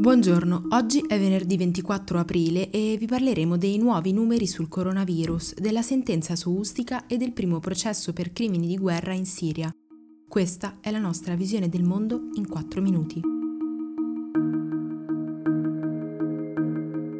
Buongiorno, oggi è venerdì 24 aprile e vi parleremo dei nuovi numeri sul coronavirus, della sentenza su Ustica e del primo processo per crimini di guerra in Siria. Questa è la nostra visione del mondo in 4 minuti.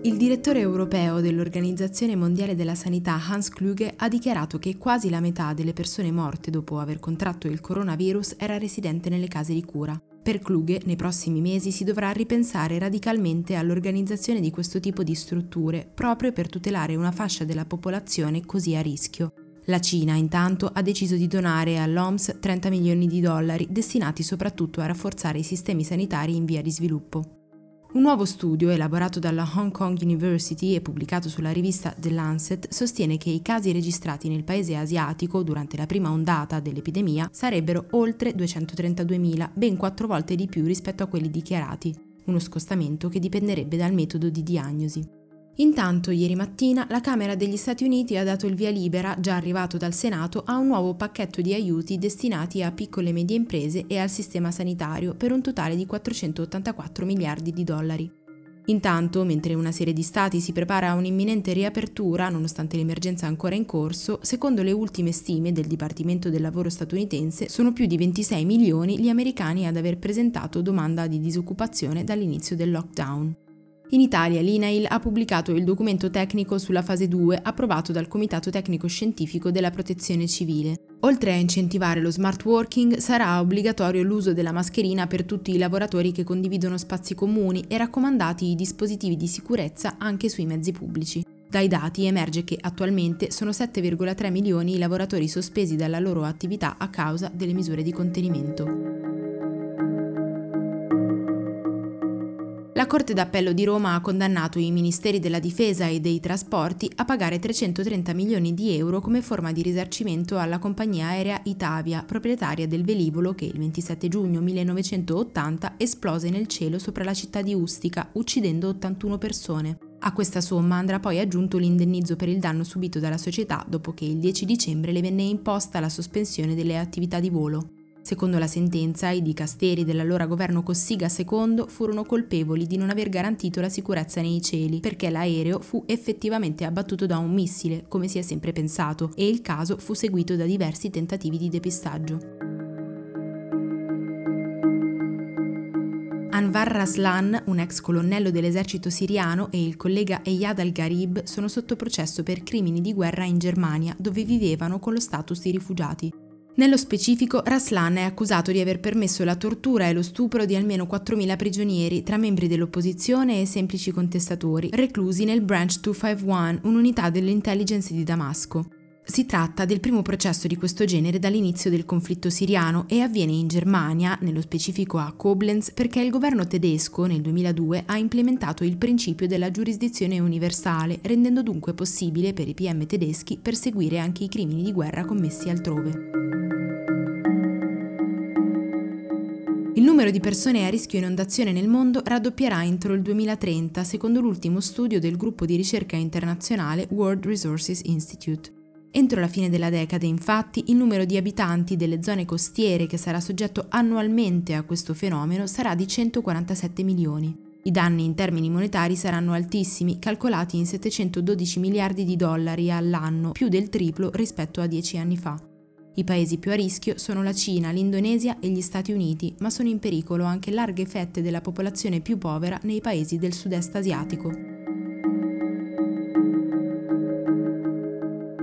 Il direttore europeo dell'Organizzazione Mondiale della Sanità, Hans Kluge, ha dichiarato che quasi la metà delle persone morte dopo aver contratto il coronavirus era residente nelle case di cura. Per Kluge, nei prossimi mesi si dovrà ripensare radicalmente all'organizzazione di questo tipo di strutture, proprio per tutelare una fascia della popolazione così a rischio. La Cina, intanto, ha deciso di donare all'OMS $30 milioni destinati soprattutto a rafforzare i sistemi sanitari in via di sviluppo. Un nuovo studio elaborato dalla Hong Kong University e pubblicato sulla rivista The Lancet sostiene che i casi registrati nel paese asiatico durante la prima ondata dell'epidemia sarebbero oltre 232.000, ben 4 volte di più rispetto a quelli dichiarati, uno scostamento che dipenderebbe dal metodo di diagnosi. Intanto, ieri mattina, la Camera degli Stati Uniti ha dato il via libera, già arrivato dal Senato, a un nuovo pacchetto di aiuti destinati a piccole e medie imprese e al sistema sanitario per un totale di $484 miliardi. Intanto, mentre una serie di stati si prepara a un'imminente riapertura, nonostante l'emergenza ancora in corso, secondo le ultime stime del Dipartimento del Lavoro statunitense, sono più di 26 milioni gli americani ad aver presentato domanda di disoccupazione dall'inizio del lockdown. In Italia l'INAIL ha pubblicato il documento tecnico sulla fase 2 approvato dal Comitato Tecnico Scientifico della Protezione Civile. Oltre a incentivare lo smart working, sarà obbligatorio l'uso della mascherina per tutti i lavoratori che condividono spazi comuni e raccomandati i dispositivi di sicurezza anche sui mezzi pubblici. Dai dati emerge che attualmente sono 7,3 milioni i lavoratori sospesi dalla loro attività a causa delle misure di contenimento. La Corte d'Appello di Roma ha condannato i Ministeri della Difesa e dei Trasporti a pagare €330 milioni come forma di risarcimento alla compagnia aerea Itavia, proprietaria del velivolo che il 27 giugno 1980 esplose nel cielo sopra la città di Ustica, uccidendo 81 persone. A questa somma andrà poi aggiunto l'indennizzo per il danno subito dalla società dopo che il 10 dicembre le venne imposta la sospensione delle attività di volo. Secondo la sentenza, i dicasteri dell'allora governo Cossiga II furono colpevoli di non aver garantito la sicurezza nei cieli, perché l'aereo fu effettivamente abbattuto da un missile, come si è sempre pensato, e il caso fu seguito da diversi tentativi di depistaggio. Anwar Raslan, un ex colonnello dell'esercito siriano, e il collega Eyad Al-Gharib sono sotto processo per crimini di guerra in Germania, dove vivevano con lo status di rifugiati. Nello specifico, Raslan è accusato di aver permesso la tortura e lo stupro di almeno 4.000 prigionieri, tra membri dell'opposizione e semplici contestatori, reclusi nel Branch 251, un'unità dell'intelligence di Damasco. Si tratta del primo processo di questo genere dall'inizio del conflitto siriano e avviene in Germania, nello specifico a Koblenz, perché il governo tedesco nel 2002 ha implementato il principio della giurisdizione universale, rendendo dunque possibile per i PM tedeschi perseguire anche i crimini di guerra commessi altrove. Il numero di persone a rischio inondazione nel mondo raddoppierà entro il 2030, secondo l'ultimo studio del gruppo di ricerca internazionale World Resources Institute. Entro la fine della decade, infatti, il numero di abitanti delle zone costiere che sarà soggetto annualmente a questo fenomeno sarà di 147 milioni. I danni in termini monetari saranno altissimi, calcolati in $712 miliardi all'anno, più del triplo rispetto a 10 anni fa. I paesi più a rischio sono la Cina, l'Indonesia e gli Stati Uniti, ma sono in pericolo anche larghe fette della popolazione più povera nei paesi del sud-est asiatico.